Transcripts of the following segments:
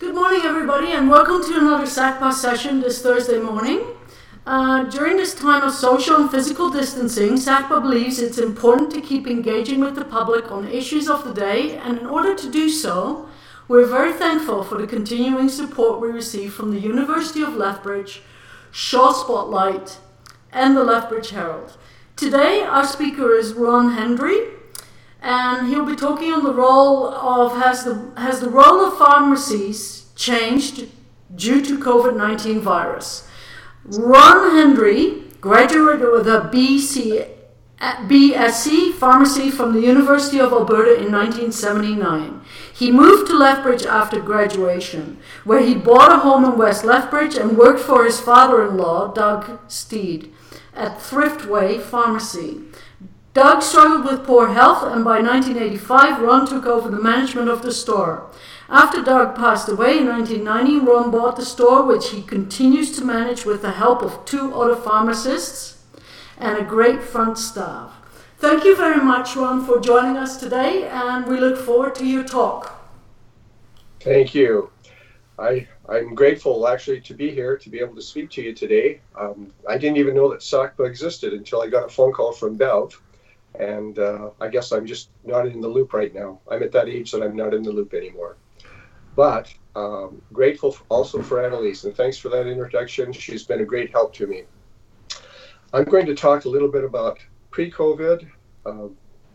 Good morning, everybody, and welcome to another SACPA session this Thursday morning. During this time of social and physical distancing, SACPA believes it's important to keep engaging with the public on issues of the day, and in order to do so, we're very thankful for the continuing support we receive from the University of Lethbridge, Shaw Spotlight, and the Lethbridge Herald. Today, our speaker is Ron Hendry, and he'll be talking on the role of has the role of pharmacies changed due to COVID-19 virus. Ron Hendry, graduate with a BSc Pharmacy from the University of Alberta in 1979. He moved to Lethbridge after graduation, where he bought a home in West Lethbridge and worked for his father-in-law, Doug Steed, at Thriftway Pharmacy. Doug struggled with poor health, and by 1985, Ron took over the management of the store. After Doug passed away in 1990, Ron bought the store, which he continues to manage with the help of two other pharmacists and a great front staff. Thank you very much, Ron, for joining us today, and we look forward to your talk. Thank you. I'm grateful, actually, to be here, to be able to speak to you today. I didn't even know that SACPA existed until I got a phone call from Bev. And I guess I'm just not in the loop right now. I'm at that age that I'm not in the loop anymore. But grateful also for Annalise, and thanks for that introduction. She's been a great help to me. I'm going to talk a little bit about pre-COVID,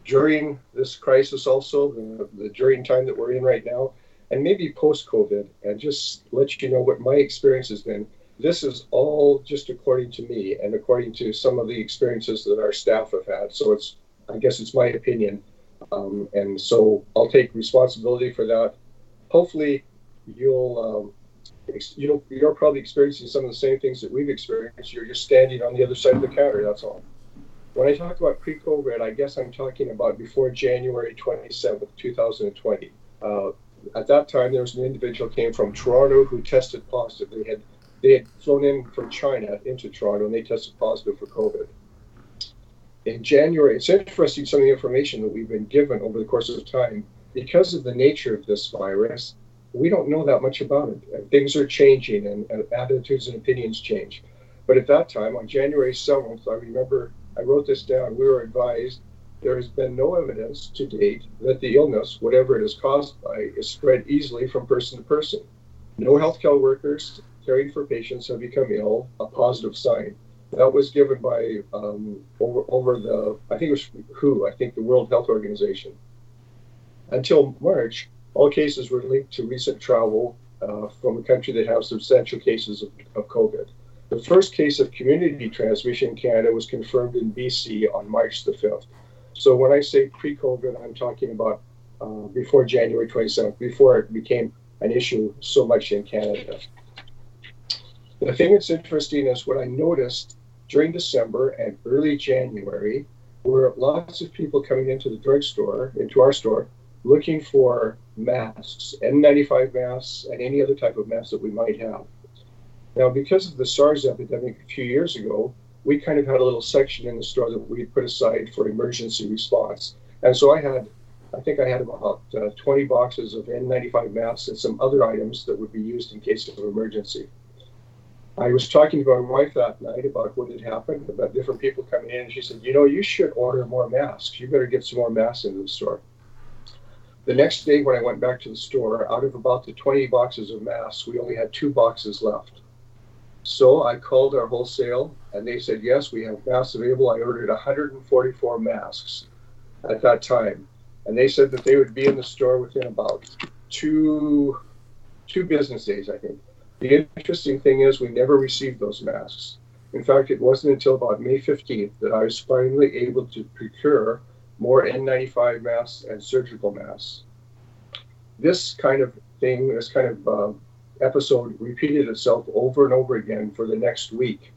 during this crisis also, the during time that we're in right now, and maybe post-COVID, and just let you know what my experience has been. This is all just according to me and according to some of the experiences that our staff have had. So it's, I guess it's my opinion. And so I'll take responsibility for that. Hopefully you're probably experiencing some of the same things that we've experienced. You're just standing on the other side of the counter, that's all. When I talk about pre-COVID, I guess I'm talking about before January 27th, 2020. At that time, there was an individual came from Toronto who tested positive. They had flown in from China into Toronto, and they tested positive for COVID. In January, it's interesting some of the information that we've been given over the course of time. Because of the nature of this virus, we don't know that much about it. And things are changing, and attitudes and opinions change. But at that time, on January 7th, I remember I wrote this down. We were advised there has been no evidence to date that the illness, whatever it is caused by, is spread easily from person to person. No healthcare workers caring for patients have become ill, a positive sign. That was given by I think it was WHO, I think the World Health Organization. Until March, all cases were linked to recent travel from a country that have substantial cases of COVID. The first case of community transmission in Canada was confirmed in BC on March the 5th. So when I say pre-COVID, I'm talking about before January 27th, before it became an issue so much in Canada. The thing that's interesting is what I noticed during December and early January were lots of people coming into the drugstore, into our store, looking for masks, N95 masks, and any other type of masks that we might have. Now, because of the SARS epidemic a few years ago, we kind of had a little section in the store that we put aside for emergency response. And so I think I had about 20 boxes of N95 masks and some other items that would be used in case of emergency. I was talking to my wife that night about what had happened, about different people coming in, and she said, you know, you should order more masks. You better get some more masks into the store. The next day when I went back to the store, out of about the 20 boxes of masks, we only had 2 boxes left. So I called our wholesale, and they said, yes, we have masks available. I ordered 144 masks at that time. And they said that they would be in the store within about two business days, I think. The interesting thing is we never received those masks. In fact, it wasn't until about May 15th that I was finally able to procure more N95 masks and surgical masks. This kind of thing, this kind of episode repeated itself over and over again for the next week.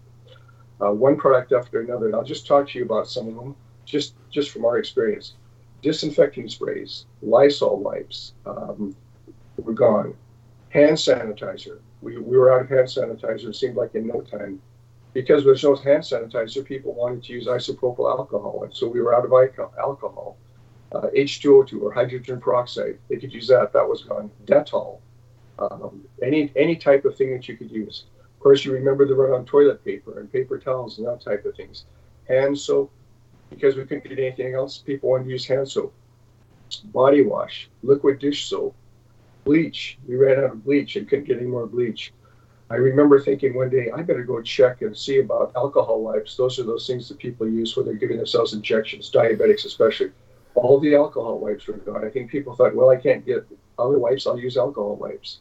One product after another, and I'll just talk to you about some of them, just from our experience. Disinfecting sprays, Lysol wipes were gone. Hand sanitizer. We were out of hand sanitizer, it seemed like in no time. Because there's no hand sanitizer, people wanted to use isopropyl alcohol, and so we were out of alcohol. H2O2 or hydrogen peroxide, they could use that was gone. Dettol. Any type of thing that you could use. Of course, you remember the run on toilet paper and paper towels and that type of things. Hand soap, because we couldn't get anything else, people wanted to use hand soap. Body wash, liquid dish soap, bleach. We ran out of bleach and couldn't get any more bleach. I remember thinking one day, I better go check and see about alcohol wipes. Those are those things that people use when they're giving themselves injections, diabetics especially. All the alcohol wipes were gone. I think people thought, well, I can't get other wipes, I'll use alcohol wipes.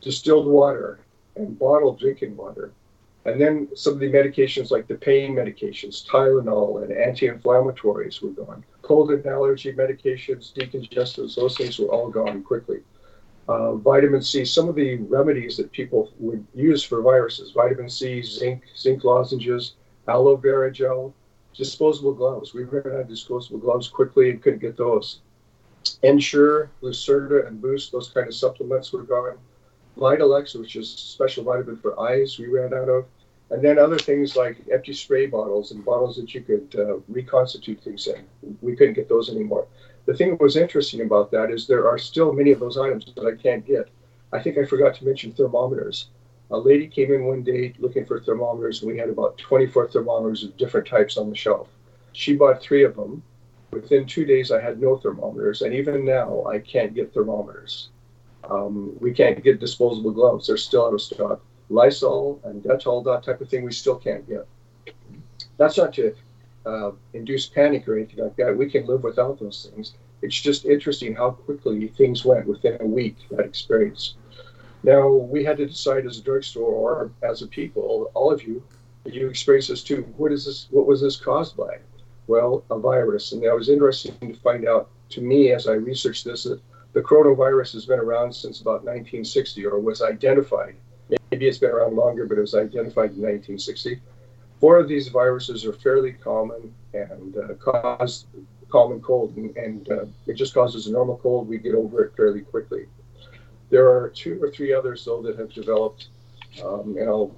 Distilled water and bottled drinking water. And then some of the medications like the pain medications, Tylenol and anti-inflammatories were gone. Cold and allergy medications, decongestants, those things were all gone quickly. Vitamin C, some of the remedies that people would use for viruses, vitamin C, zinc lozenges, aloe vera gel, disposable gloves. We ran out of disposable gloves quickly and couldn't get those. Ensure, Lucerta, and Boost, those kind of supplements were gone. Vitalex, which is special vitamin for eyes, we ran out of. And then other things like empty spray bottles and bottles that you could reconstitute things in. We couldn't get those anymore. The thing that was interesting about that is there are still many of those items that I can't get. I think I forgot to mention thermometers. A lady came in one day looking for thermometers, and we had about 24 thermometers of different types on the shelf. She bought 3 of them. Within 2 days, I had no thermometers, and even now, I can't get thermometers. We can't get disposable gloves. They're still out of stock. Lysol and Dettol, that type of thing, we still can't get. That's not to induce panic or anything like that. We can live without those things. It's just interesting how quickly things went within a week, that experience. Now, we had to decide as a drugstore or as a people, all of you, you experienced this too. What is this? What was this caused by? Well, a virus. And that was interesting to find out, to me, as I researched this, that the coronavirus has been around since about 1960, or was identified. Maybe it's been around longer, but it was identified in 1960. 4 of these viruses are fairly common and cause common cold, and it just causes a normal cold. We get over it fairly quickly. There are 2 or 3 others, though, that have developed, and I'll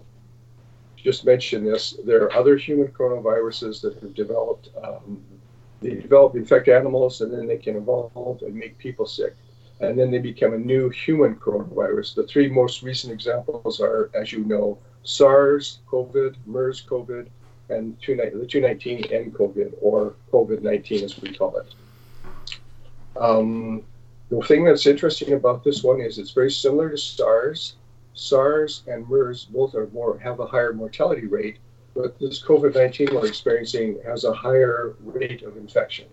just mention this. There are other human coronaviruses that have developed. They develop, infect animals, and then they can evolve and make people sick. And then they become a new human coronavirus. The 3 most recent examples are, as you know, SARS, COVID, MERS, COVID, and the 219N COVID, or COVID-19 as we call it. The thing that's interesting about this one is it's very similar to SARS. SARS and MERS both are have a higher mortality rate, but this COVID-19 we're experiencing has a higher rate of infection.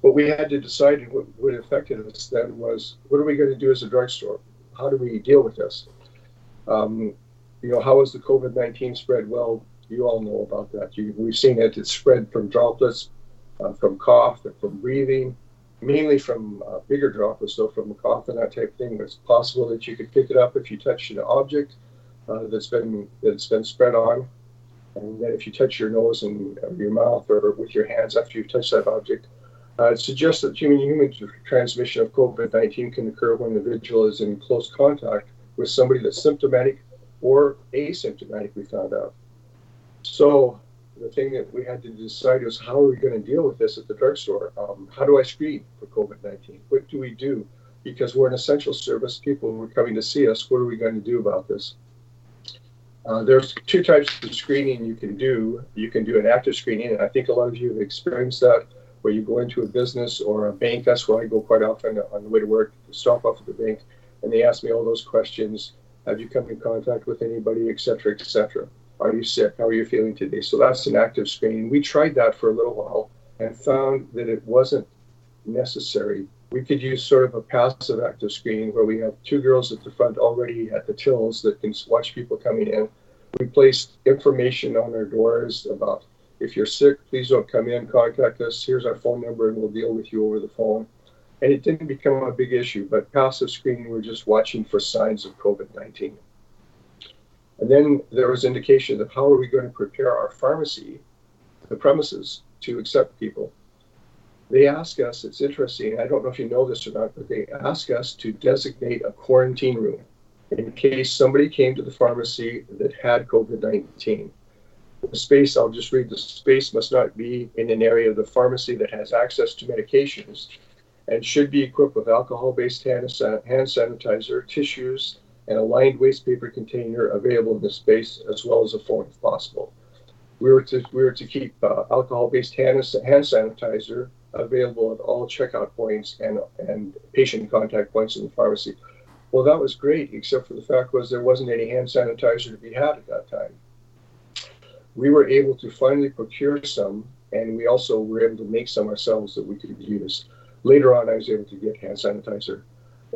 What we had to decide and what affected us then was, what are we going to do as a drugstore? How do we deal with this? How is the COVID-19 spread? Well, you all know about that. We've seen it. It's spread from droplets, from cough, and from breathing, mainly from bigger droplets, though, from a cough and that type of thing. It's possible that you could pick it up if you touched an object that's been spread on. And then if you touch your nose and your mouth or with your hands after you've touched that object, it suggests that human-to-human transmission of COVID-19 can occur when an individual is in close contact with somebody that's symptomatic or asymptomatic, we found out. So the thing that we had to decide was, how are we going to deal with this at the drugstore? How do I screen for COVID-19? What do we do? Because we're an essential service. People were coming to see us. What are we going to do about this? There's 2 types of screening you can do. You can do an active screening, and I think a lot of you have experienced that, where you go into a business or a bank. That's where I go quite often on the way to work, stop off at the bank, and they ask me all those questions. Have you come in contact with anybody, et cetera, et cetera? Are you sick? How are you feeling today? So that's an active screening. We tried that for a little while and found that it wasn't necessary. We could use sort of a passive active screening where we have 2 girls at the front already at the tills that can watch people coming in. We placed information on our doors about, if you're sick, please don't come in, contact us. Here's our phone number, and we'll deal with you over the phone. And it didn't become a big issue, but passive screening, we're just watching for signs of COVID-19. And then there was indication of, how are we going to prepare our pharmacy, the premises, to accept people? They ask us, it's interesting, I don't know if you know this or not, but they ask us to designate a quarantine room in case somebody came to the pharmacy that had COVID-19. The space, I'll just read, the space must not be in an area of the pharmacy that has access to medications and should be equipped with alcohol-based hand sanitizer, tissues, and a lined waste paper container available in the space, as well as a phone if possible. We were to keep alcohol-based hand sanitizer available at all checkout points and patient contact points in the pharmacy. Well, that was great, except for the fact was there wasn't any hand sanitizer to be had at that time. We were able to finally procure some, and we also were able to make some ourselves that we could use. Later on, I was able to get hand sanitizer.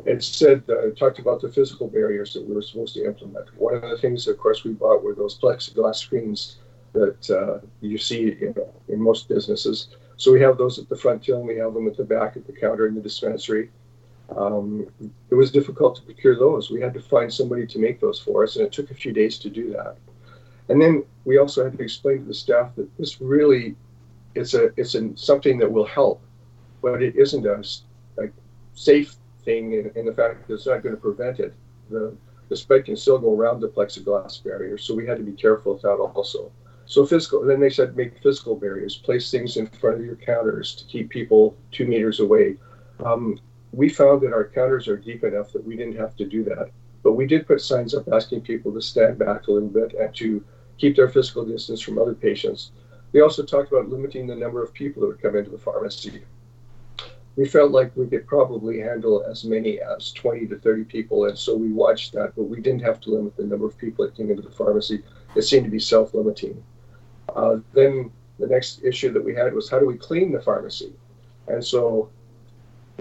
It said, talked about the physical barriers that we were supposed to implement. One of the things, of course, we bought were those plexiglass screens that you see in most businesses. So we have those at the front till, and we have them at the back at the counter in the dispensary. It was difficult to procure those. We had to find somebody to make those for us, and it took a few days to do that. And then we also had to explain to the staff that this really, it's something that will help, but it isn't a safe thing in the fact that it's not going to prevent it. The spike can still go around the plexiglass barrier, so we had to be careful of that also. So physical, then they said make physical barriers, place things in front of your counters to keep people 2 meters away. We found that our counters are deep enough that we didn't have to do that. But we did put signs up asking people to stand back a little bit and to keep their physical distance from other patients. They also talked about limiting the number of people that would come into the pharmacy. We felt like we could probably handle as many as 20 to 30 people, and so we watched that, but we didn't have to limit the number of people that came into the pharmacy. It seemed to be self-limiting. Then the next issue that we had was, how do we clean the pharmacy? And so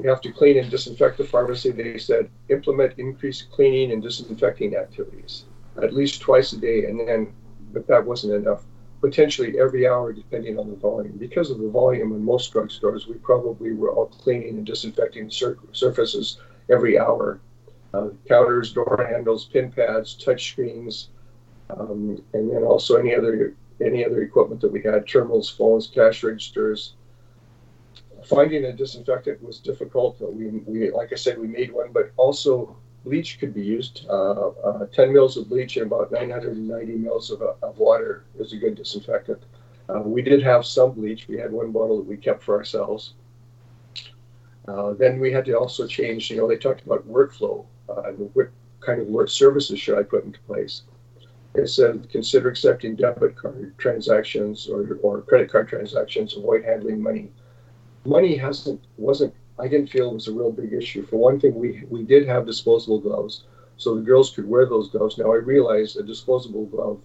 you have to clean and disinfect the pharmacy. They said implement increased cleaning and disinfecting activities at least twice a day, and then, but that wasn't enough, potentially every hour depending on the volume. Because of the volume in most drugstores, we probably were all cleaning and disinfecting surfaces every hour. Counters, door handles, pin pads, touch screens, and then also any other equipment that we had, terminals, phones, cash registers. Finding a disinfectant was difficult. We like I said, we made one, but also bleach could be used. 10 mils of bleach and about 990 mils of water is a good disinfectant. We did have some bleach. We had one bottle that we kept for ourselves. Then we had to also change, they talked about workflow and what kind of work services should I put into place. It said consider accepting debit card transactions or credit card transactions, avoid handling money. Money wasn't, I didn't feel it was a real big issue. For one thing, we did have disposable gloves, so the girls could wear those gloves. Now I realize a disposable glove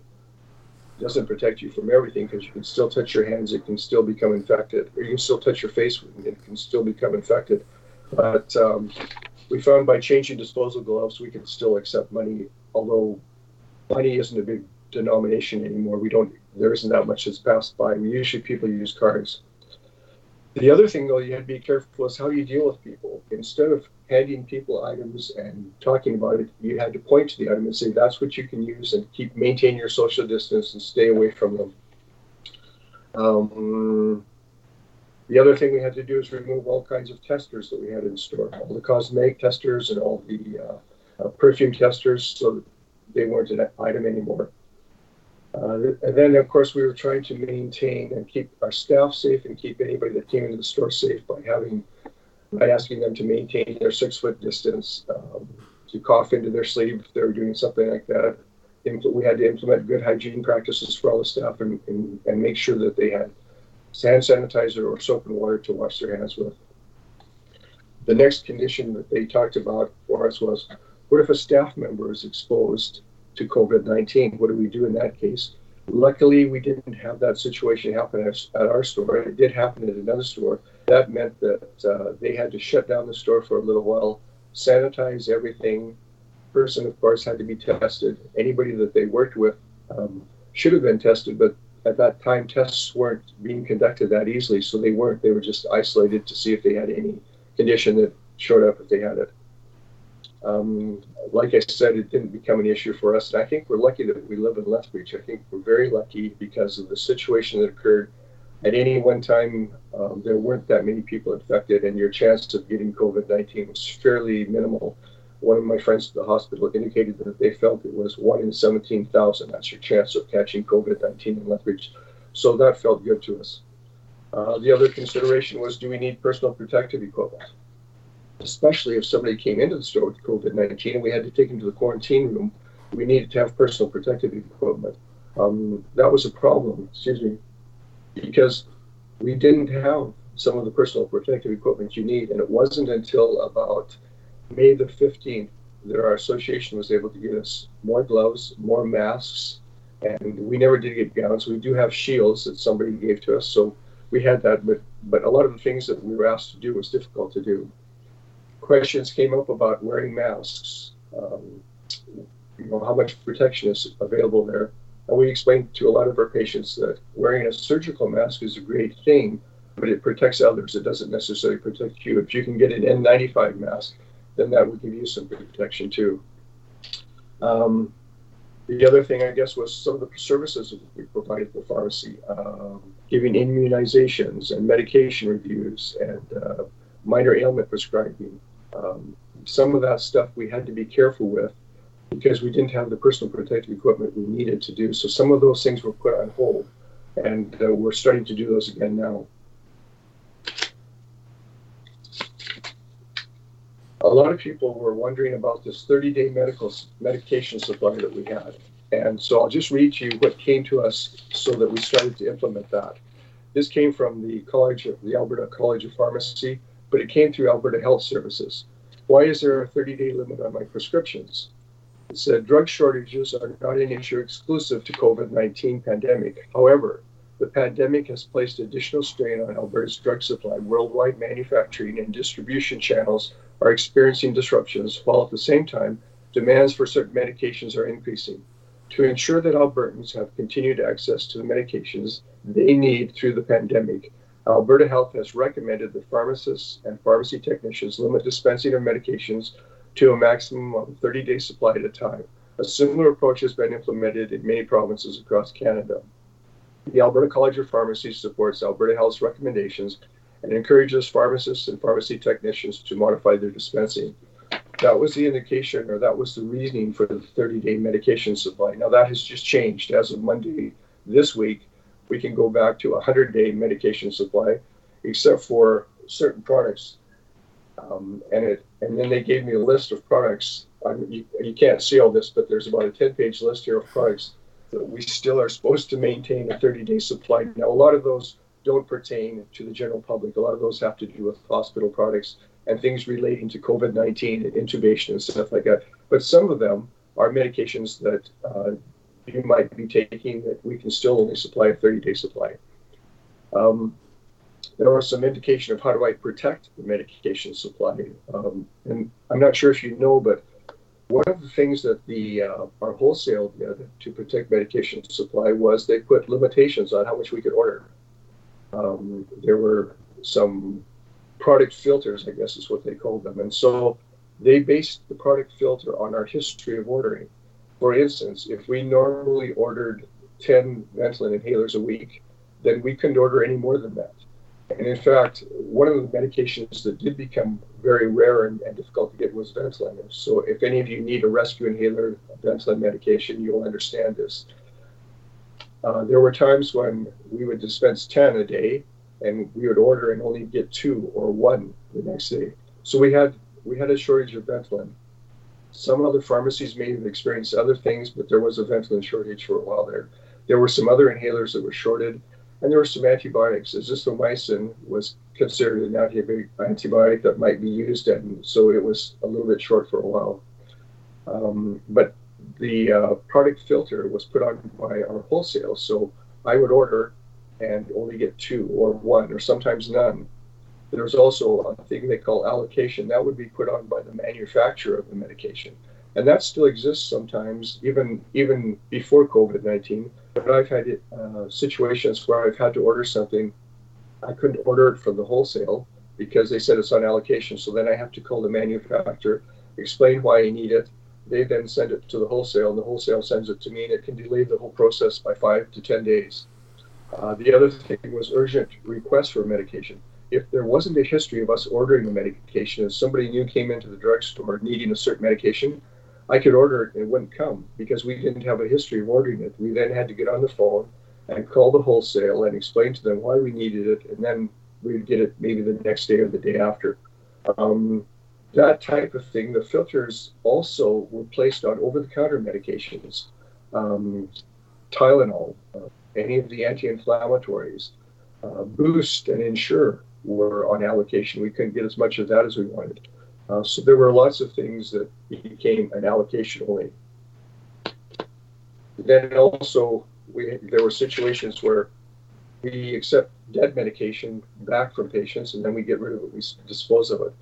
doesn't protect you from everything because you can still touch your hands, it can still become infected, or you can still touch your face, it can still become infected. But we found by changing disposable gloves, we can still accept money, although money isn't a big denomination anymore. There isn't that much that's passed by. I mean, usually people use cards. The other thing, though, you had to be careful is how you deal with people. Instead of handing people items and talking about it, you had to point to the item and say, that's what you can use, and maintain your social distance and stay away from them. The other thing we had to do is remove all kinds of testers that we had in store, all the cosmetic testers and all the perfume testers, so that they weren't an item anymore. And then, of course, we were trying to maintain and keep our staff safe and keep anybody that came into the store safe by asking them to maintain their 6-foot distance, to cough into their sleeve if they were doing something like that. We had to implement good hygiene practices for all the staff and make sure that they had hand sanitizer or soap and water to wash their hands with. The next condition that they talked about for us was, what if a staff member is exposed to COVID-19? What do we do in that case? Luckily, we didn't have that situation happen at our store. It did happen at another store. That meant that they had to shut down the store for a little while, sanitize everything. Person, of course, had to be tested. Anybody that they worked with should have been tested, but at that time, tests weren't being conducted that easily, so they weren't. They were just isolated to see if they had any condition that showed up if they had it. Like I said, it didn't become an issue for us, and I think we're lucky that we live in Lethbridge. I think we're very lucky because of the situation that occurred. At any one time, there weren't that many people infected, and your chance of getting COVID-19 was fairly minimal. One of my friends at the hospital indicated that they felt it was 1 in 17,000. That's your chance of catching COVID-19 in Lethbridge. So that felt good to us. The other consideration was, do we need personal protective equipment? especially if somebody came into the store with COVID-19 and we had to take them to the quarantine room, we needed to have personal protective equipment. That was a problem, because we didn't have some of the personal protective equipment you need, and it wasn't until about May the 15th that our association was able to get us more gloves, more masks, and we never did get gowns. We do have shields that somebody gave to us, so we had that, but a lot of the things that we were asked to do was difficult to do. Questions came up about wearing masks, how much protection is available there. And we explained to a lot of our patients that wearing a surgical mask is a great thing, but it protects others. It doesn't necessarily protect you. If you can get an N95 mask, then that would give you some protection too. The other thing, I guess, was some of the services that we provided for pharmacy, giving immunizations and medication reviews and minor ailment prescribing. Some of that stuff we had to be careful with because we didn't have the personal protective equipment we needed to do. So some of those things were put on hold, and we're starting to do those again now. A lot of people were wondering about this 30-day medication supply that we had. And so I'll just read to you what came to us so that we started to implement that. This came from the Alberta College of Pharmacy, but it came through Alberta Health Services. Why is there a 30-day limit on my prescriptions? It said drug shortages are not an issue exclusive to COVID-19 pandemic. However, the pandemic has placed additional strain on Alberta's drug supply. Worldwide manufacturing and distribution channels are experiencing disruptions, while at the same time, demands for certain medications are increasing. To ensure that Albertans have continued access to the medications they need through the pandemic, Alberta Health has recommended that pharmacists and pharmacy technicians limit dispensing of medications to a maximum of a 30-day supply at a time. A similar approach has been implemented in many provinces across Canada. The Alberta College of Pharmacy supports Alberta Health's recommendations and encourages pharmacists and pharmacy technicians to modify their dispensing. That was the indication, or that was the reasoning for the 30-day medication supply. Now that has just changed. As of Monday this week, we can go back to a 100-day medication supply, except for certain products. And then they gave me a list of products. You can't see all this, but there's about a 10-page list here of products that we still are supposed to maintain a 30-day supply. Now, a lot of those don't pertain to the general public. A lot of those have to do with hospital products and things relating to COVID-19 and intubation and stuff like that. But some of them are medications that you might be taking that we can still only supply a 30-day supply. There was some indication of how do I protect the medication supply. And I'm not sure if you know, but one of the things that our wholesale did to protect medication supply was they put limitations on how much we could order. There were some product filters, I guess is what they called them. And so they based the product filter on our history of ordering. For instance, if we normally ordered 10 Ventolin inhalers a week, then we couldn't order any more than that. And in fact, one of the medications that did become very rare and difficult to get was Ventolin. So if any of you need a rescue inhaler, Ventolin medication, you'll understand this. There were times when we would dispense 10 a day, and we would order and only get 2 or 1 the next day. So we had a shortage of Ventolin. Some other pharmacies may have experienced other things, but there was a Ventolin shortage for a while there. There were some other inhalers that were shorted. And there were some antibiotics. Azithromycin was considered an antibiotic that might be used, and so it was a little bit short for a while. But the product filter was put on by our wholesale, so I would order and only get 2 or 1, or sometimes none. There was also a thing they call allocation. That would be put on by the manufacturer of the medication. And that still exists sometimes, even before COVID-19. But I've had situations where I've had to order something. I couldn't order it from the wholesale because they said it's on allocation. So then I have to call the manufacturer, explain why I need it. They then send it to the wholesale, and the wholesale sends it to me, and it can delay the whole process by 5 to 10 days. The other thing was urgent requests for medication. If there wasn't a history of us ordering the medication, if somebody new came into the drugstore needing a certain medication, I could order it and it wouldn't come because we didn't have a history of ordering it. We then had to get on the phone and call the wholesale and explain to them why we needed it, and then we'd get it maybe the next day or the day after. that type of thing. The filters also were placed on over-the-counter medications, Tylenol, any of the anti-inflammatories, Boost and Ensure were on allocation. We couldn't get as much of that as we wanted. So there were lots of things that became an allocation only. Then also, there were situations where we accept dead medication back from patients, and then we get rid of it, we dispose of it.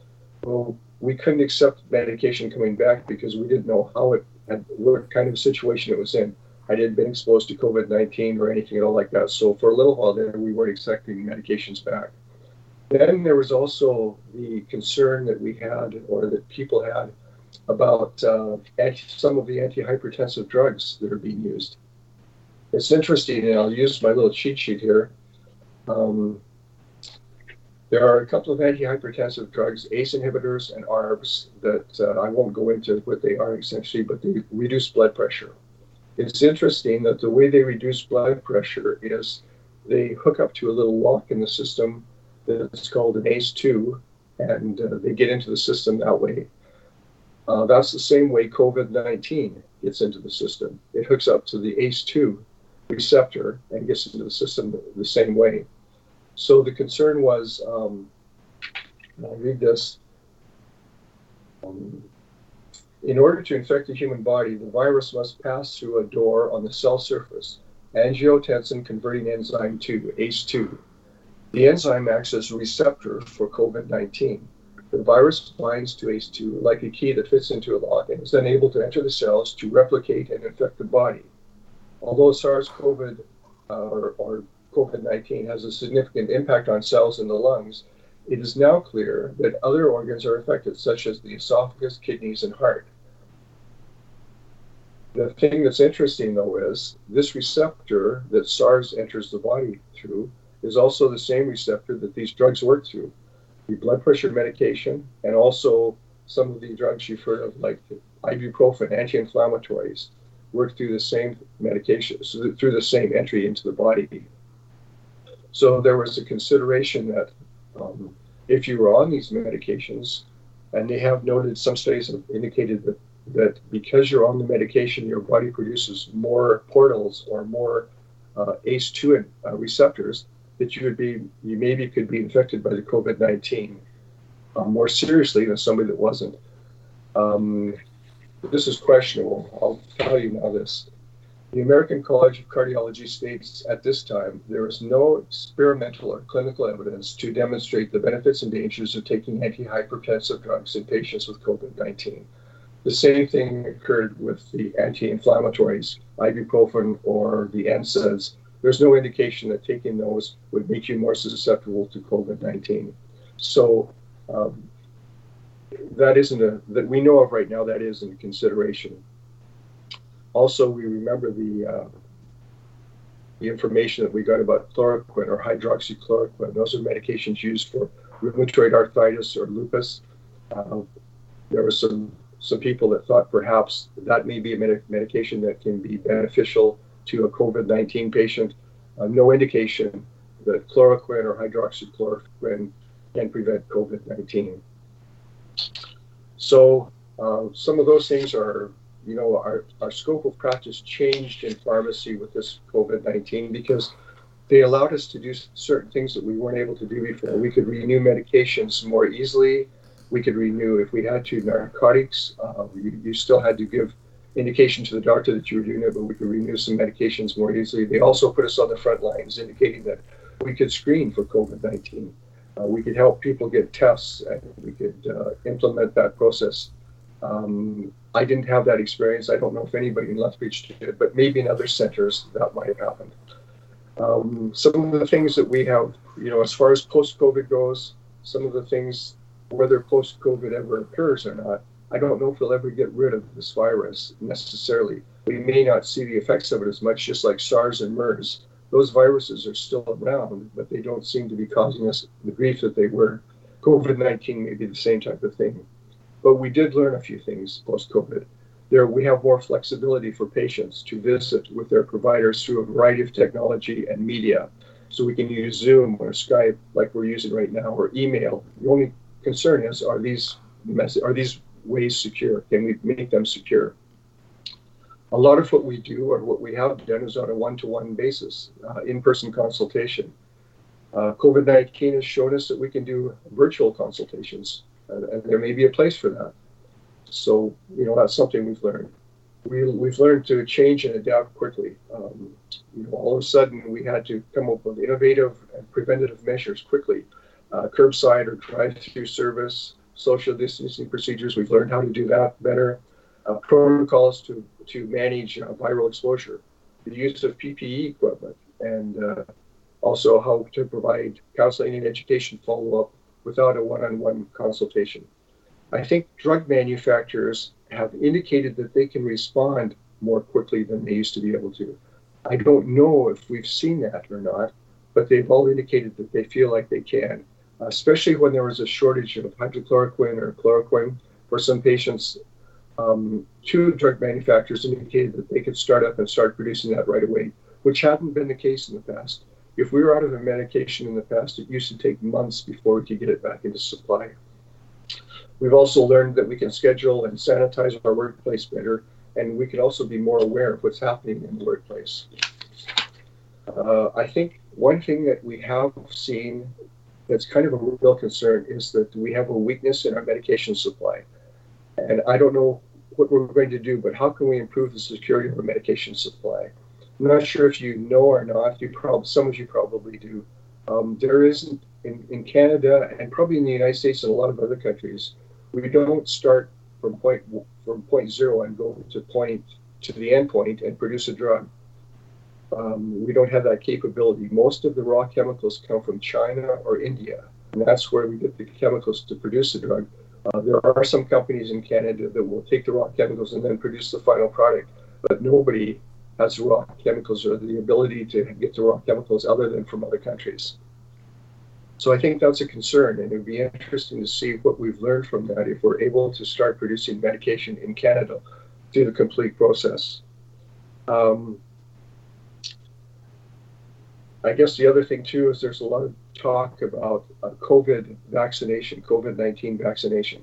Well, we couldn't accept medication coming back because we didn't know how it had, what kind of situation it was in. I hadn't been exposed to COVID-19 or anything at all like that. So for a little while there, we weren't accepting medications back. Then there was also the concern that we had, or that people had, about some of the antihypertensive drugs that are being used. It's interesting, and I'll use my little cheat sheet here. There are a couple of antihypertensive drugs, ACE inhibitors and ARBs, that I won't go into what they are essentially, but they reduce blood pressure. It's interesting that the way they reduce blood pressure is they hook up to a little lock in the system that's called an ACE2, and they get into the system that way. That's the same way COVID-19 gets into the system. It hooks up to the ACE2 receptor and gets into the system the same way. So the concern was, I'll read this. In order to infect the human body, the virus must pass through a door on the cell surface, angiotensin converting enzyme 2, ACE2. The enzyme acts as a receptor for COVID-19. The virus binds to ACE2 like a key that fits into a lock and is then able to enter the cells to replicate and infect the body. Although SARS-CoV or COVID-19 has a significant impact on cells in the lungs, it is now clear that other organs are affected, such as the esophagus, kidneys, and heart. The thing that's interesting, though, is this receptor that SARS enters the body through is also the same receptor that these drugs work through. The blood pressure medication, and also some of the drugs you've heard of, like ibuprofen, anti-inflammatories, work through the same medication, so through the same entry into the body. So there was a consideration that if you were on these medications, and they have noted, some studies have indicated that because you're on the medication, your body produces more portals or more ACE2 receptors, that you maybe could be infected by the COVID-19 more seriously than somebody that wasn't. This is questionable. I'll tell you now this. The American College of Cardiology states at this time, there is no experimental or clinical evidence to demonstrate the benefits and dangers of taking antihypertensive drugs in patients with COVID-19. The same thing occurred with the anti-inflammatories, ibuprofen or the NSAIDs. There's no indication that taking those would make you more susceptible to COVID-19. So that we know of right now, that isn't a consideration. Also, we remember the information that we got about chloroquine or hydroxychloroquine. Those are medications used for rheumatoid arthritis or lupus. There were some people that thought perhaps that may be a medication that can be beneficial to a COVID-19 patient. No indication that chloroquine or hydroxychloroquine can prevent COVID-19. So some of those things are, you know, our scope of practice changed in pharmacy with this COVID-19 because they allowed us to do certain things that we weren't able to do before. We could renew medications more easily. We could renew, if we had to, narcotics. You still had to give indication to the doctor that you were doing it, but we could renew some medications more easily. They also put us on the front lines, indicating that we could screen for COVID-19. We could help people get tests, and we could implement that process. I didn't have that experience. I don't know if anybody in Lethbridge did, but maybe in other centers that might have happened. Some of the things that we have, you know, as far as post-COVID goes, some of the things, whether post-COVID ever occurs or not, I don't know if we'll ever get rid of this virus necessarily. We may not see the effects of it as much, just like SARS and MERS. Those viruses are still around, but they don't seem to be causing us the grief that they were. COVID-19 may be the same type of thing. But we did learn a few things post-COVID. We have more flexibility for patients to visit with their providers through a variety of technology and media. So we can use Zoom or Skype like we're using right now, or email. The only concern is, are these message, are these ways secure? Can we make them secure? A lot of what we do or what we have done is on a one-to-one basis, in-person consultation. COVID-19 has shown us that we can do virtual consultations, and there may be a place for that. So, you know, that's something we've learned. We've learned to change and adapt quickly. You know, all of a sudden, we had to come up with innovative and preventative measures quickly. Curbside or drive-through service, social distancing procedures, we've learned how to do that better. Protocols to manage viral exposure, the use of PPE equipment, and also how to provide counseling and education follow-up without a one-on-one consultation. I think drug manufacturers have indicated that they can respond more quickly than they used to be able to. I don't know if we've seen that or not, but they've all indicated that they feel like they can, especially when there was a shortage of hydroxychloroquine or chloroquine for some patients. Two drug manufacturers indicated that they could start up and start producing that right away, which hadn't been the case in the past. If we were out of a medication in the past, it used to take months before we could get it back into supply. We've also learned that we can schedule and sanitize our workplace better, and we can also be more aware of what's happening in the workplace. I think one thing that we have seen that's kind of a real concern is that we have a weakness in our medication supply. And I don't know what we're going to do, but how can we improve the security of our medication supply? I'm not sure if you know or not. Some of you probably do. There isn't, in Canada and probably in the United States and a lot of other countries, we don't start from point zero and go to the end point and produce a drug. We don't have that capability. Most of the raw chemicals come from China or India, and that's where we get the chemicals to produce the drug. There are some companies in Canada that will take the raw chemicals and then produce the final product, but nobody has raw chemicals or the ability to get the raw chemicals other than from other countries. So I think that's a concern, and it would be interesting to see what we've learned from that if we're able to start producing medication in Canada through the complete process. I guess the other thing, too, is there's a lot of talk about COVID-19 vaccination.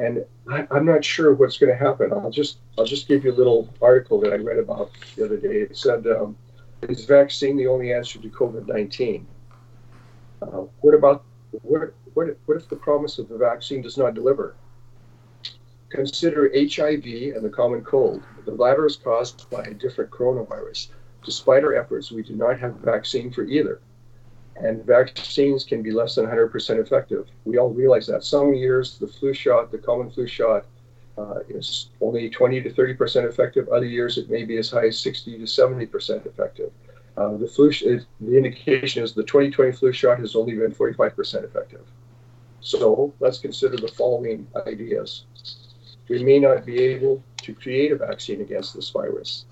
And I'm not sure what's going to happen. I'll just give you a little article that I read about the other day. It said, is vaccine the only answer to COVID-19? What if the promise of the vaccine does not deliver? Consider HIV and the common cold. The latter is caused by a different coronavirus. Despite our efforts, we do not have a vaccine for either. And vaccines can be less than 100% effective. We all realize that. Some years, the flu shot, the common flu shot, is only 20 to 30% effective. Other years, it may be as high as 60 to 70% effective. The indication is the 2020 flu shot has only been 45% effective. So let's consider the following ideas. We may not be able to create a vaccine against this virus.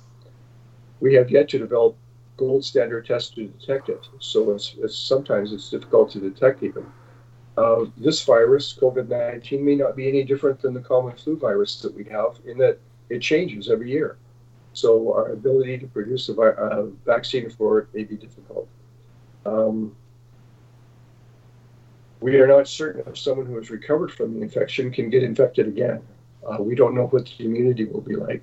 We have yet to develop gold standard tests to detect it, so sometimes it's difficult to detect even. This virus, COVID-19, may not be any different than the common flu virus that we have in that it changes every year. So our ability to produce a vaccine for it may be difficult. We are not certain if someone who has recovered from the infection can get infected again. We don't know what the immunity will be like.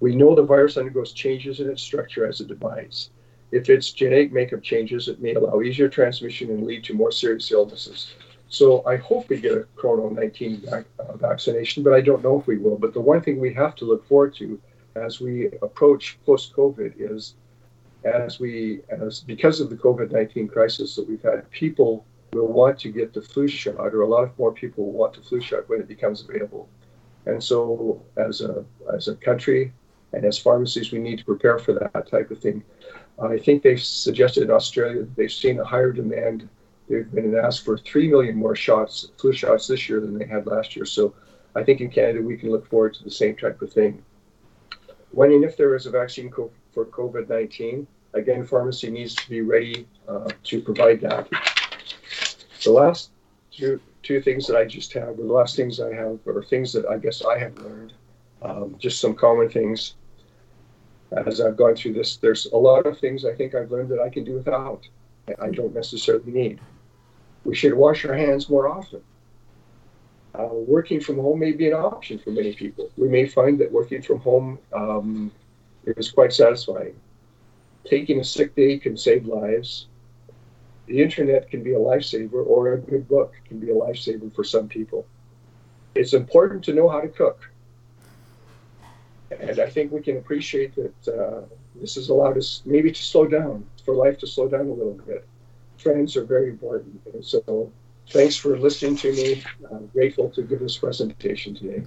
We know the virus undergoes changes in its structure as it divides. If its genetic makeup changes, it may allow easier transmission and lead to more serious illnesses. So I hope we get a COVID-19 vaccination, but I don't know if we will. But the one thing we have to look forward to as we approach post-COVID is, because of the COVID-19 crisis that we've had, people will want to get the flu shot, or a lot more people will want the flu shot when it becomes available. And so as a country, and as pharmacies, we need to prepare for that type of thing. I think they've suggested in Australia that they've seen a higher demand. They've been asked for 3 million more shots, flu shots this year than they had last year. So I think in Canada, we can look forward to the same type of thing. When and if there is a vaccine for COVID-19, again, pharmacy needs to be ready to provide that. The last two things that I just have, or the last things I have, or things that I guess I have learned, just some common things as I've gone through this. There's a lot of things I think I've learned that I can do without, I don't necessarily need. We should wash our hands more often. working from home may be an option for many people. We may find that working from home is quite satisfying. Taking a sick day can save lives. The internet can be a lifesaver, or a good book can be a lifesaver for some people. It's important to know how to cook. And I think we can appreciate that this has allowed us maybe to slow down, for life to slow down a little bit. Trends are very important. And so thanks for listening to me. I'm grateful to give this presentation today.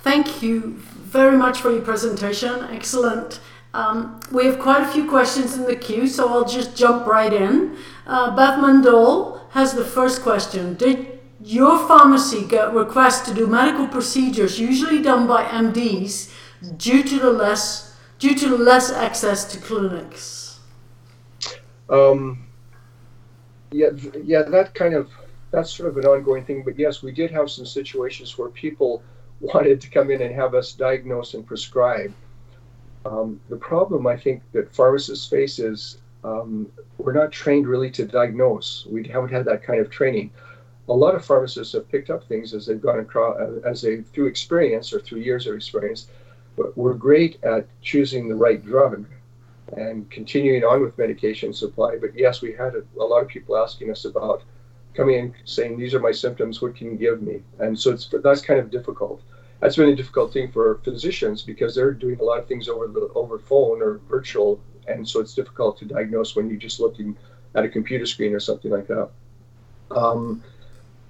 Thank you very much for your presentation. Excellent. We have quite a few questions in the queue, so I'll just jump right in. Beth Mandol has the first question. Did your pharmacy get requests to do medical procedures usually done by MDs due to less access to clinics? That's sort of an ongoing thing. But yes, we did have some situations where people wanted to come in and have us diagnose and prescribe. The problem I think that pharmacists face is we're not trained really to diagnose. We haven't had that kind of training. A lot of pharmacists have picked up things as they've gone across, through experience or through years of experience. But we're great at choosing the right drug and continuing on with medication supply. But yes, we had a lot of people asking us about coming in saying, these are my symptoms, what can you give me? And so that's kind of difficult. That's been a difficult thing for physicians because they're doing a lot of things over phone or virtual, and so it's difficult to diagnose when you're just looking at a computer screen or something like that.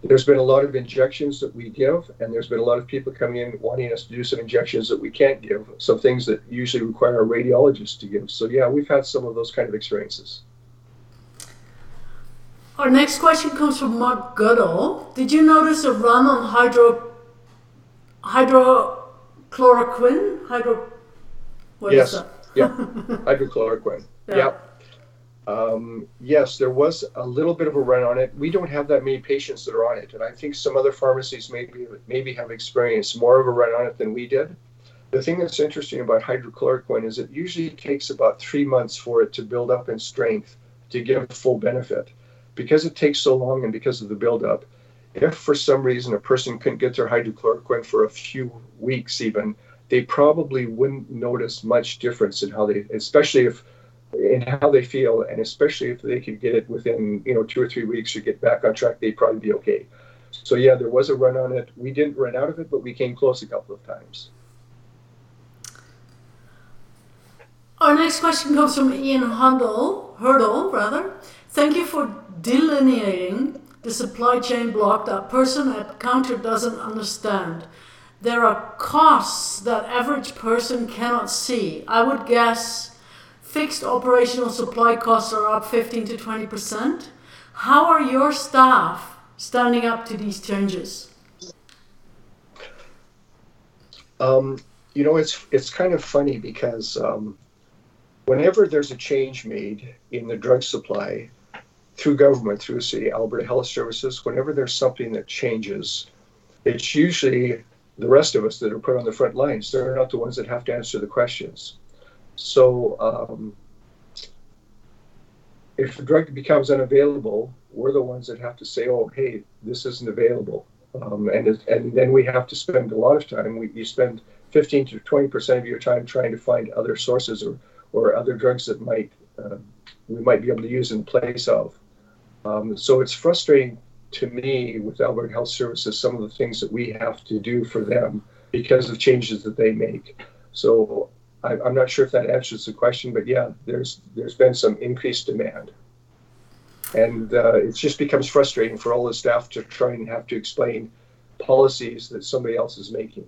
There's been a lot of injections that we give, and there's been a lot of people coming in wanting us to do some injections that we can't give, some things that usually require a radiologist to give. So yeah, we've had some of those kind of experiences. Our next question comes from Mark Goodall. Did you notice a run on hydrochloroquine? Hydrochloroquine. Yes, there was a little bit of a run on it. We don't have that many patients that are on it, and I think some other pharmacies maybe have experienced more of a run on it than we did. The thing that's interesting about hydrochloroquine is it usually takes about 3 months for it to build up in strength to give full benefit. Because it takes so long and because of the buildup, if for some reason a person couldn't get their hydrochloroquine for a few weeks even, they probably wouldn't notice much difference in how they feel, and especially if they could get it within 2 or 3 weeks or get back on track, they'd probably be okay. So yeah, there was a run on it. We didn't run out of it, but we came close a couple of times. Our next question comes from Ian Hundel. Thank you for delineating the supply chain block that person at the counter doesn't understand. There are costs that average person cannot see. I would guess fixed operational supply costs are up 15 to 20%. How are your staff standing up to these changes? It's kind of funny because whenever there's a change made in the drug supply, through government, through say Alberta Health Services, whenever there's something that changes, it's usually the rest of us that are put on the front lines. They're not the ones that have to answer the questions. So if a drug becomes unavailable, we're the ones that have to say, oh, hey, this isn't available. And then we have to spend a lot of time. You spend 15 to 20% of your time trying to find other sources or other drugs that we might be able to use in place of. So it's frustrating to me with Alberta Health Services, some of the things that we have to do for them because of changes that they make. So I'm not sure if that answers the question, but yeah, there's been some increased demand. And it just becomes frustrating for all the staff to try and have to explain policies that somebody else is making.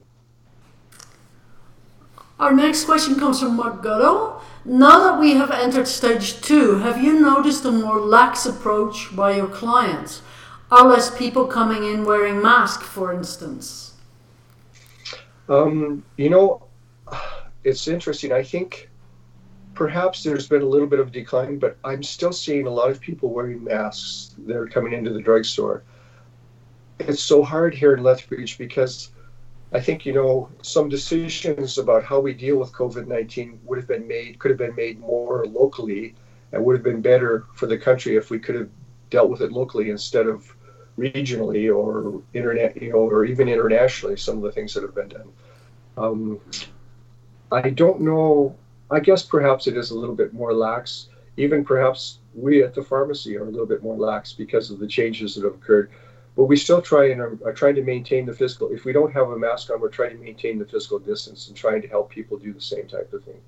Our next question comes from Mark Goodall. Now that we have entered stage 2, have you noticed a more lax approach by your clients? Are less people coming in wearing masks, for instance? It's interesting. I think perhaps there's been a little bit of decline, but I'm still seeing a lot of people wearing masks that are coming into the drugstore. It's so hard here in Lethbridge because I think, some decisions about how we deal with COVID-19 could have been made more locally, and would have been better for the country if we could have dealt with it locally instead of regionally or internet, or even internationally, some of the things that have been done. I don't know. I guess perhaps it is a little bit more lax. Even perhaps we at the pharmacy are a little bit more lax because of the changes that have occurred. But we still try and are trying to maintain the physical. If we don't have a mask on, we're trying to maintain the physical distance and trying to help people do the same type of thing.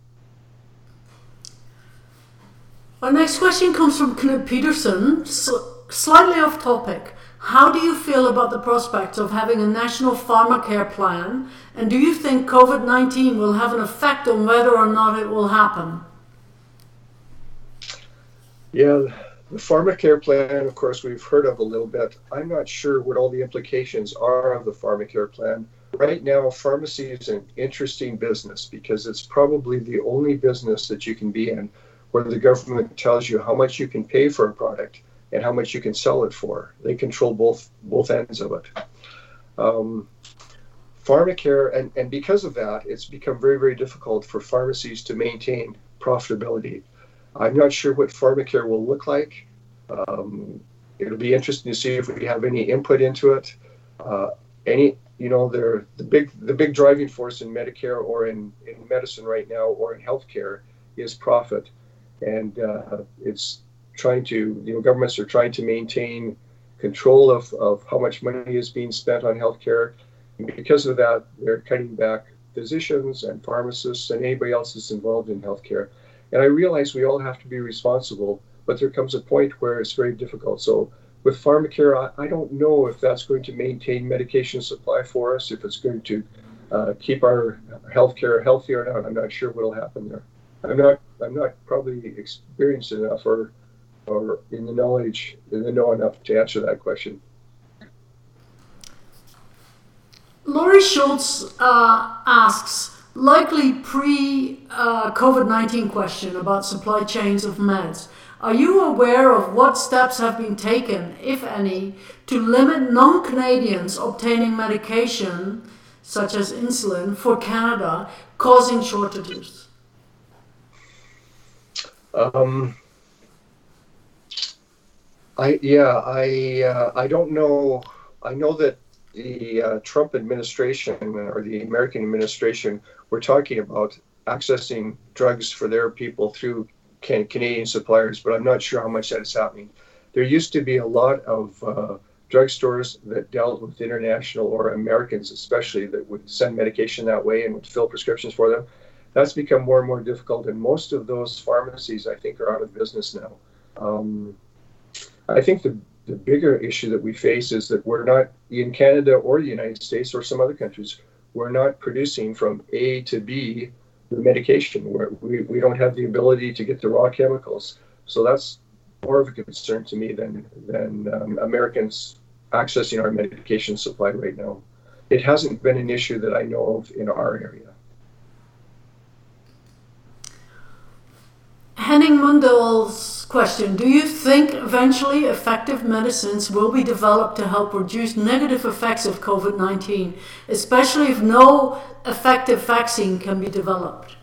Our next question comes from Knut Peterson, slightly off topic. How do you feel about the prospect of having a national PharmaCare plan? And do you think COVID-19 will have an effect on whether or not it will happen? Yeah, the PharmaCare plan, of course, we've heard of a little bit. I'm not sure what all the implications are of the PharmaCare plan. Right now, pharmacy is an interesting business because it's probably the only business that you can be in where the government tells you how much you can pay for a product and how much you can sell it for. They control both ends of it. PharmaCare, and because of that, it's become very, very difficult for pharmacies to maintain profitability. I'm not sure what PharmaCare will look like. It'll be interesting to see if we have any input into it. The big driving force in Medicare or in medicine right now or in healthcare is profit, and it's trying to, governments are trying to maintain control of how much money is being spent on healthcare. And because of that, they're cutting back physicians and pharmacists and anybody else that's involved in healthcare. And I realize we all have to be responsible, but there comes a point where it's very difficult. So with PharmaCare, I don't know if that's going to maintain medication supply for us, if it's going to keep our healthcare healthy or not. I'm not sure what'll happen there. I'm not probably experienced enough or in the know enough to answer that question. Laurie Schultz asks, likely pre-COVID-19 question about supply chains of meds. Are you aware of what steps have been taken, if any, to limit non-Canadians obtaining medication, such as insulin, for Canada, causing shortages? I don't know. I know that the Trump administration or the American administration were talking about accessing drugs for their people through Canadian suppliers, but I'm not sure how much that is happening. There used to be a lot of drugstores that dealt with international or Americans especially that would send medication that way and would fill prescriptions for them. That's become more and more difficult, and most of those pharmacies, I think, are out of business now. I think the bigger issue that we face is that we're not, in Canada or the United States or some other countries, we're not producing from A to B the medication. We don't have the ability to get the raw chemicals. So that's more of a concern to me than Americans accessing our medication supply right now. It hasn't been an issue that I know of in our area. Henning Mundel's question, do you think eventually effective medicines will be developed to help reduce negative effects of COVID-19, especially if no effective vaccine can be developed?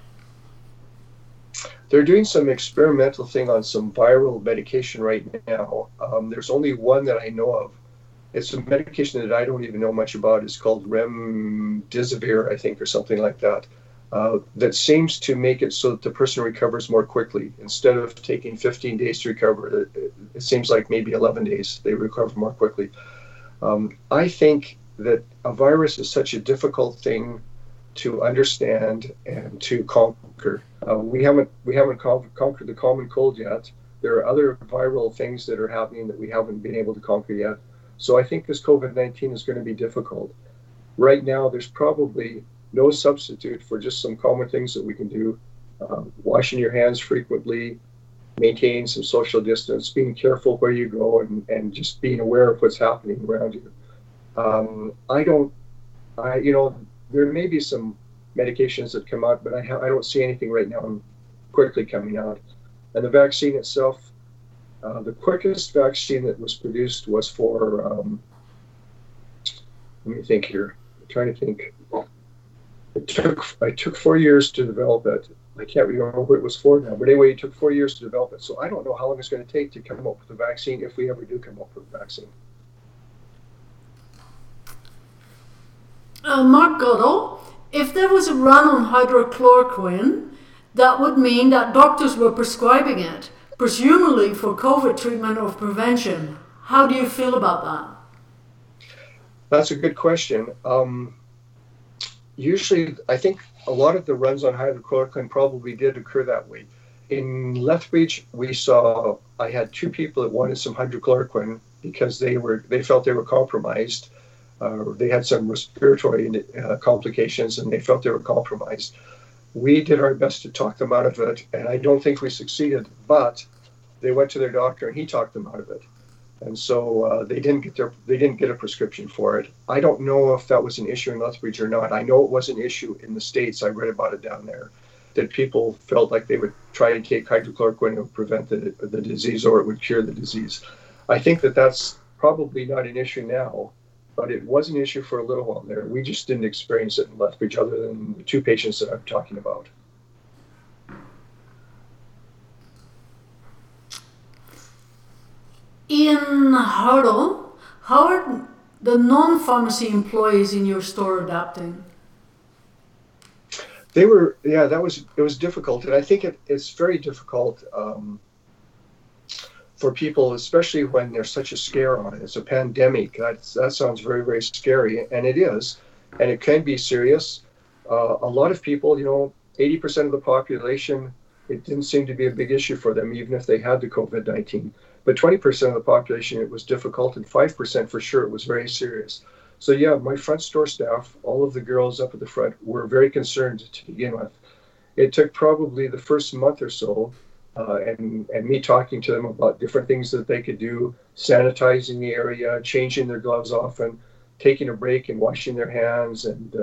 They're doing some experimental thing on some viral medication right now. There's only one that I know of. It's a medication that I don't even know much about. It's called remdesivir, I think, or something like that. That seems to make it so that the person recovers more quickly. Instead of taking 15 days to recover, it seems like maybe 11 days they recover more quickly. I think that a virus is such a difficult thing to understand and to conquer. We haven't conquered the common cold yet. There are other viral things that are happening that we haven't been able to conquer yet. So I think this COVID-19 is going to be difficult. Right now, there's probably no substitute for just some common things that we can do. Washing your hands frequently, maintaining some social distance, being careful where you go, and just being aware of what's happening around you. There may be some medications that come out, but I don't see anything right now quickly coming out. And the vaccine itself, the quickest vaccine that was produced was for, let me think here, I'm trying to think. It took 4 years to develop it. I can't remember what it was for now, but anyway, it took 4 years to develop it. So I don't know how long it's going to take to come up with a vaccine if we ever do come up with a vaccine. Mark Goodall, if there was a run on hydroxychloroquine, that would mean that doctors were prescribing it, presumably for COVID treatment or prevention. How do you feel about that? That's a good question. Usually, I think a lot of the runs on hydroxychloroquine probably did occur that way. In Lethbridge, we saw, I had two people that wanted some hydroxychloroquine because they felt they were compromised. They had some respiratory complications and they felt they were compromised. We did our best to talk them out of it, and I don't think we succeeded, but they went to their doctor and he talked them out of it. And so they didn't get a prescription for it. I don't know if that was an issue in Lethbridge or not. I know it was an issue in the States. I read about it down there, that people felt like they would try and take hydroxychloroquine to prevent the disease, or it would cure the disease. I think that that's probably not an issue now, but it was an issue for a little while there. We just didn't experience it in Lethbridge, other than the two patients that I'm talking about. Ian Hundel, how are the non-pharmacy employees in your store adapting? They were, yeah, it was difficult. And I think it's very difficult for people, especially when there's such a scare on it. It's a pandemic. That sounds very, very scary. And it is, and it can be serious. A lot of people, 80% of the population, it didn't seem to be a big issue for them, even if they had the COVID-19. But 20% of the population, it was difficult, and 5% for sure, it was very serious. So yeah, my front store staff, all of the girls up at the front, were very concerned to begin with. It took probably the first month or so, and me talking to them about different things that they could do, sanitizing the area, changing their gloves often, taking a break and washing their hands, and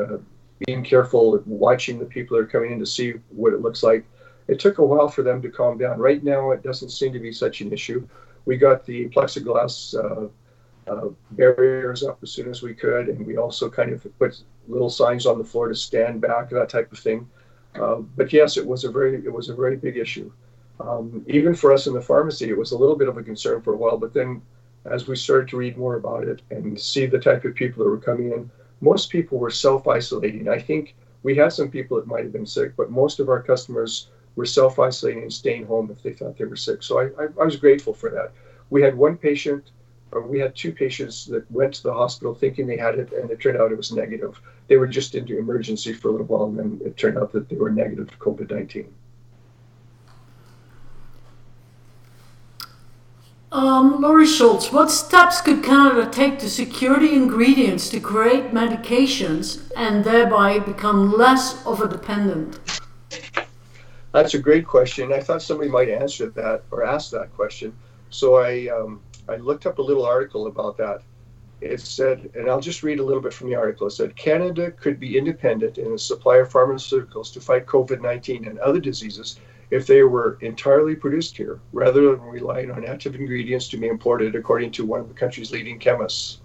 being careful, watching the people that are coming in to see what it looks like. It took a while for them to calm down. Right now, it doesn't seem to be such an issue. We got the plexiglass barriers up as soon as we could, and we also kind of put little signs on the floor to stand back, that type of thing. But yes, it was a very big issue. Even for us in the pharmacy, it was a little bit of a concern for a while. But then, as we started to read more about it and see the type of people that were coming in, most people were self-isolating. I think we had some people that might have been sick, but most of our customers were self-isolating and staying home if they thought they were sick. So I was grateful for that. We had two patients that went to the hospital thinking they had it, and it turned out it was negative. They were just into emergency for a little while, and then it turned out that they were negative to COVID-19. Laurie Schultz, what steps could Canada take to secure the ingredients to create medications and thereby become less of a dependent? That's a great question. I thought somebody might answer that or ask that question. So I looked up a little article about that. It said, and I'll just read a little bit from the article. It said, Canada could be independent in the supply of pharmaceuticals to fight COVID-19 and other diseases if they were entirely produced here, rather than relying on active ingredients to be imported, according to one of the country's leading chemists.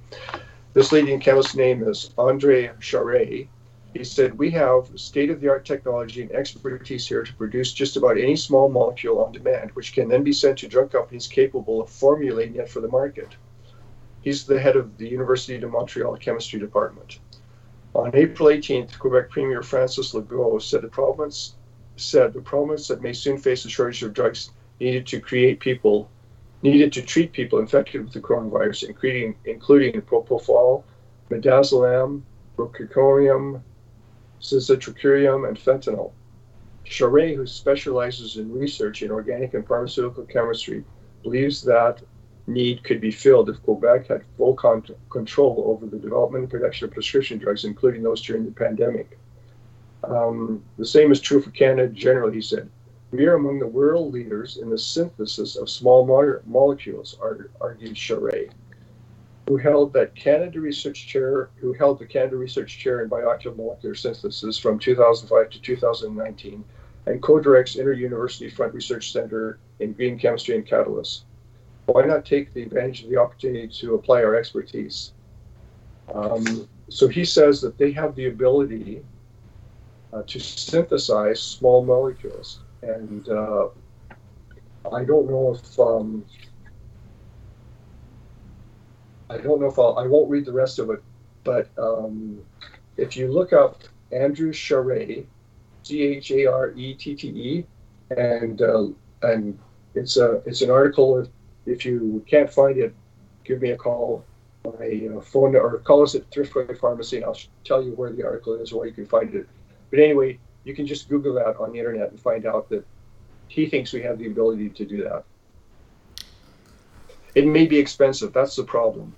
This leading chemist's name is André Charette. He said, we have state-of-the-art technology and expertise here to produce just about any small molecule on demand, which can then be sent to drug companies capable of formulating it for the market. He's the head of the University of Montreal Chemistry Department. On April 18th, Quebec Premier Francis Legault said the province that may soon face a shortage of drugs needed to treat people infected with the coronavirus, including propofol, midazolam, rocaicurium, cisatricurium, and fentanyl. Charette, who specializes in research in organic and pharmaceutical chemistry, believes that need could be filled if Quebec had full control over the development and production of prescription drugs, including those during the pandemic. The same is true for Canada generally, he said. We are among the world leaders in the synthesis of small molecules, argued Charette, who held the Canada Research Chair in Biomolecular Synthesis from 2005 to 2019, and co-directs Inter-University Front Research Center in Green Chemistry and Catalysts. Why not take the advantage of the opportunity to apply our expertise? So he says that they have the ability to synthesize small molecules, and I won't read the rest of it, but if you look up André Charette, Charette, and it's an article. If you can't find it, give me a call. My phone, or call us at Thriftway Pharmacy, and I'll tell you where the article is, where you can find it. But anyway, you can just Google that on the internet and find out that he thinks we have the ability to do that. It may be expensive. That's the problem.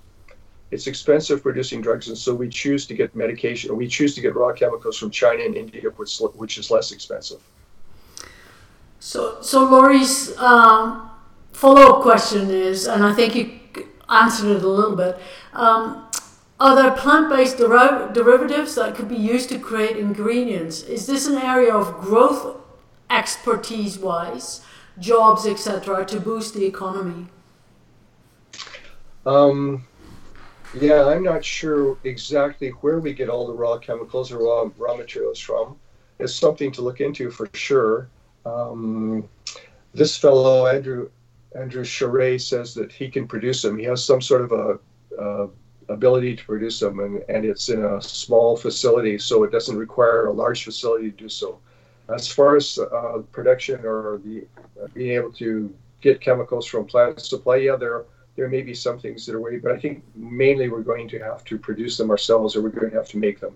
It's expensive producing drugs, and so we choose to get medication, or we choose to get raw chemicals from China and India, which is less expensive. So Laurie's follow-up question is, and I think you answered it a little bit, are there plant-based derivatives that could be used to create ingredients? Is this an area of growth expertise-wise, jobs, etc., to boost the economy? Yeah, I'm not sure exactly where we get all the raw chemicals or raw materials from. It's something to look into for sure. This fellow, André Charette, says that he can produce them. He has some sort of a ability to produce them, and it's in a small facility, so it doesn't require a large facility to do so. As far as production or the being able to get chemicals from plant supply, yeah, there may be some things that are way, but I think mainly we're going to have to produce them ourselves, or we're going to have to make them.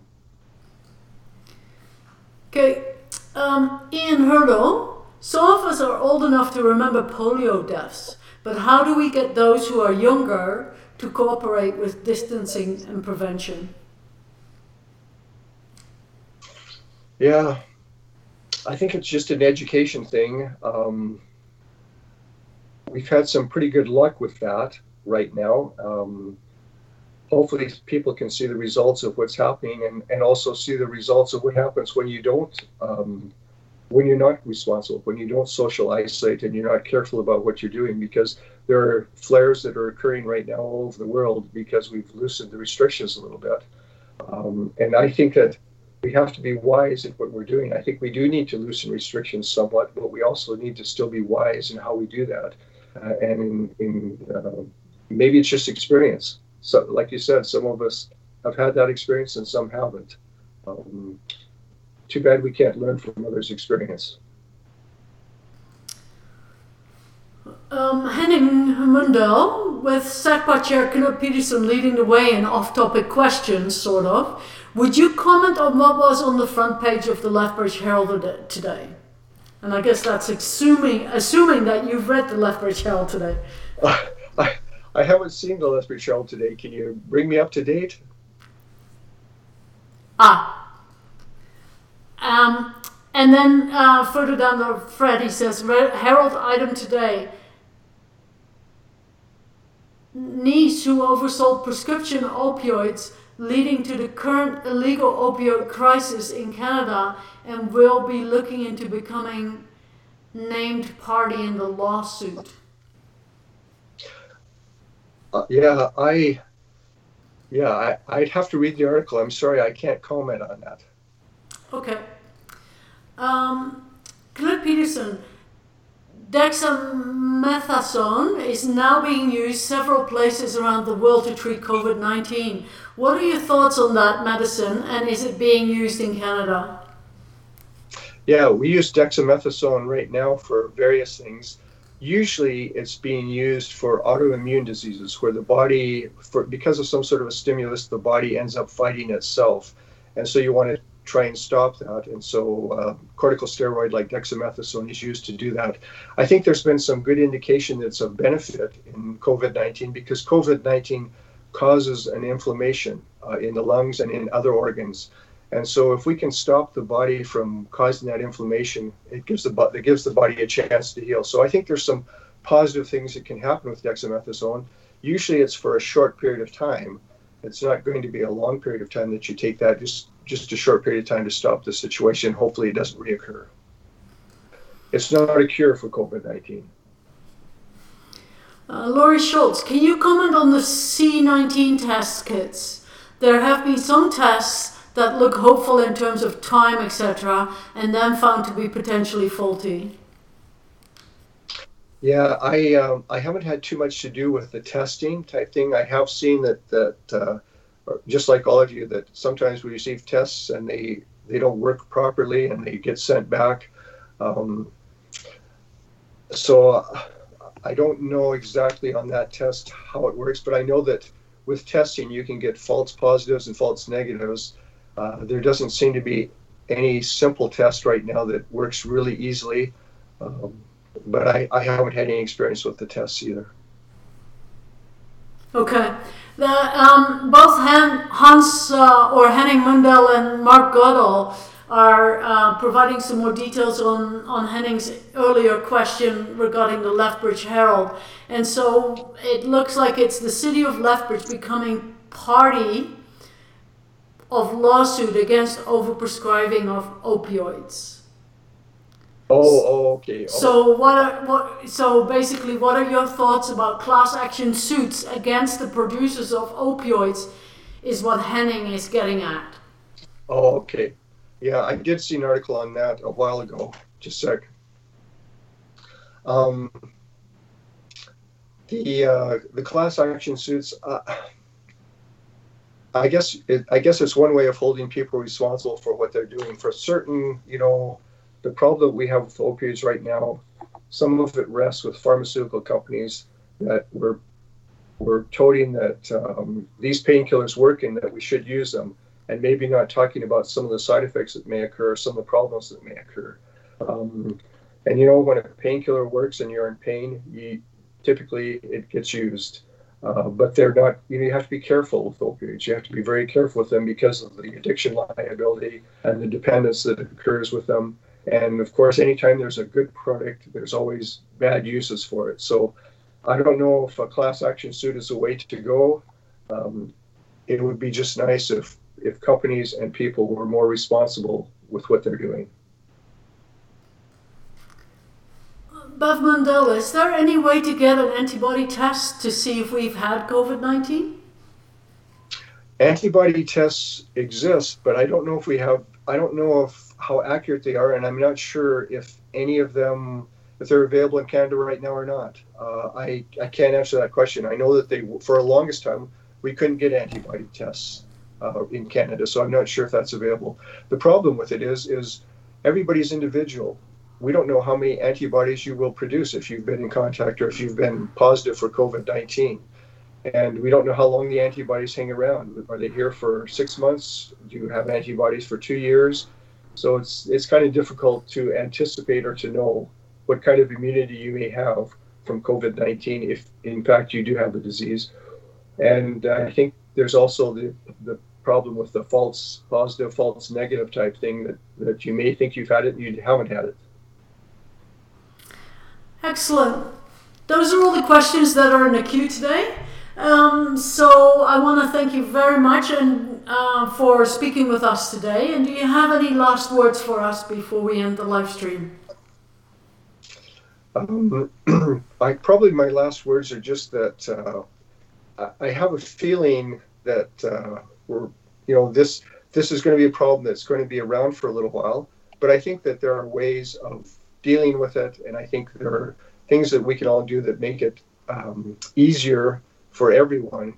Okay. Ian Hundel, some of us are old enough to remember polio deaths, but how do we get those who are younger to cooperate with distancing and prevention? Yeah, I think it's just an education thing. We've had some pretty good luck with that right now. Hopefully people can see the results of what's happening, and also see the results of what happens when you don't, when you're not responsible, when you don't social isolate and you're not careful about what you're doing, because there are flares that are occurring right now all over the world because we've loosened the restrictions a little bit. And I think that we have to be wise in what we're doing. I think we do need to loosen restrictions somewhat, but we also need to still be wise in how we do that. And maybe it's just experience. So, like you said, some of us have had that experience and some haven't. Too bad we can't learn from others' experience. Henning Mundell, with SACPA Chair Knut Peterson leading the way in off-topic questions, sort of, would you comment on what was on the front page of the Lethbridge Herald today? And I guess that's assuming that you've read the Lethbridge Herald today. I haven't seen the Lethbridge Herald today. Can you bring me up to date? And then further down the thread, he says, Herald item today. Niece who oversold prescription opioids, leading to the current illegal opioid crisis in Canada, and will be looking into becoming named party in the lawsuit. I'd have to read the article. I'm sorry, I can't comment on that. Okay. Knut Peterson, dexamethasone is now being used several places around the world to treat COVID-19. What are your thoughts on that medicine, and is it being used in Canada? Yeah, we use dexamethasone right now for various things. Usually it's being used for autoimmune diseases where the body, because of some sort of a stimulus, the body ends up fighting itself. And so you want to try and stop that, and so corticosteroid like dexamethasone is used to do that. I think there's been some good indication that's of benefit in COVID-19, because COVID-19 causes an inflammation in the lungs and in other organs, and so if we can stop the body from causing that inflammation, it gives the body a chance to heal. So I think there's some positive things that can happen with dexamethasone. Usually it's for a short period of time. It's not going to be a long period of time that you take that, just a short period of time to stop the situation. Hopefully it doesn't reoccur. It's not a cure for COVID-19. Laurie Schultz, can you comment on the C19 test kits? There have been some tests that look hopeful in terms of time, etc., and then found to be potentially faulty. Yeah, I haven't had too much to do with the testing type thing. I have seen that just like all of you, that sometimes we receive tests and they don't work properly and they get sent back. So I don't know exactly on that test how it works, but I know that with testing you can get false positives and false negatives. There doesn't seem to be any simple test right now that works really easily, but I haven't had any experience with the tests either. Okay. Both Hans or Henning Mundell and Mark Goodall are providing some more details on Henning's earlier question regarding the Lethbridge Herald. And so it looks like it's the city of Lethbridge becoming party of lawsuit against overprescribing of opioids. Oh, okay. Oh. So what are your thoughts about class action suits against the producers of opioids is what Henning is getting at. Oh, okay. Yeah, I did see an article on that a while ago. Just a sec. The class action suits, I guess it's one way of holding people responsible for what they're doing. For certain, the problem we have with opioids right now, some of it rests with pharmaceutical companies that were toting that these painkillers work and that we should use them, and maybe not talking about some of the side effects that may occur, some of the problems that may occur. And when a painkiller works and you're in pain, typically it gets used. But they're not, you have to be careful with opioids. You have to be very careful with them because of the addiction liability and the dependence that occurs with them. And of course, anytime there's a good product, there's always bad uses for it. So I don't know if a class action suit is the way to go. It would be just nice if companies and people were more responsible with what they're doing. Bev Mandel, is there any way to get an antibody test to see if we've had COVID-19? Antibody tests exist, but I don't know how accurate they are, and I'm not sure if any of them, if they're available in Canada right now or not. I can't answer that question. I know that for the longest time, we couldn't get antibody tests in Canada, so I'm not sure if that's available. The problem with it is everybody's individual. We don't know how many antibodies you will produce if you've been in contact or if you've been positive for COVID-19. And we don't know how long the antibodies hang around. Are they here for 6 months? Do you have antibodies for 2 years? So it's kind of difficult to anticipate or to know what kind of immunity you may have from COVID-19 if, in fact, you do have the disease. And I think there's also the problem with the false positive, false negative type thing that you may think you've had it and you haven't had it. Excellent. Those are all the questions that are in the queue today. So I want to thank you very much and for speaking with us today. And do you have any last words for us before we end the live stream? My last words are just that I have a feeling that this is going to be a problem that's going to be around for a little while. But I think that there are ways of dealing with it, and I think there are things that we can all do that make it easier for everyone,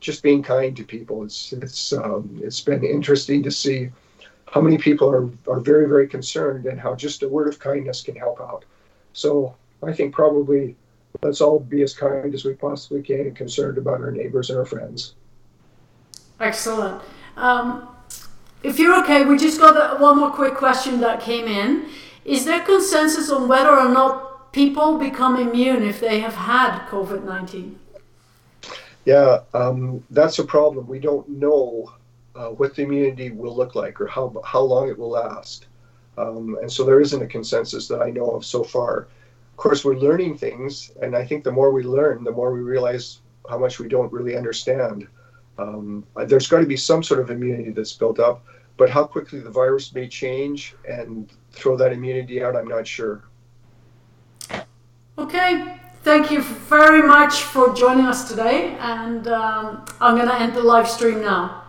just being kind to people. It's been interesting to see how many people are very, very concerned and how just a word of kindness can help out. So I think probably let's all be as kind as we possibly can and concerned about our neighbors and our friends. Excellent. If you're okay, we just got one more quick question that came in. Is there consensus on whether or not people become immune if they have had COVID-19? Yeah, that's a problem. We don't know what the immunity will look like or how long it will last. And so there isn't a consensus that I know of so far. Of course, we're learning things, and I think the more we learn, the more we realize how much we don't really understand. There's got to be some sort of immunity that's built up, but how quickly the virus may change and throw that immunity out, I'm not sure. Okay, thank you very much for joining us today, and I'm going to end the live stream now.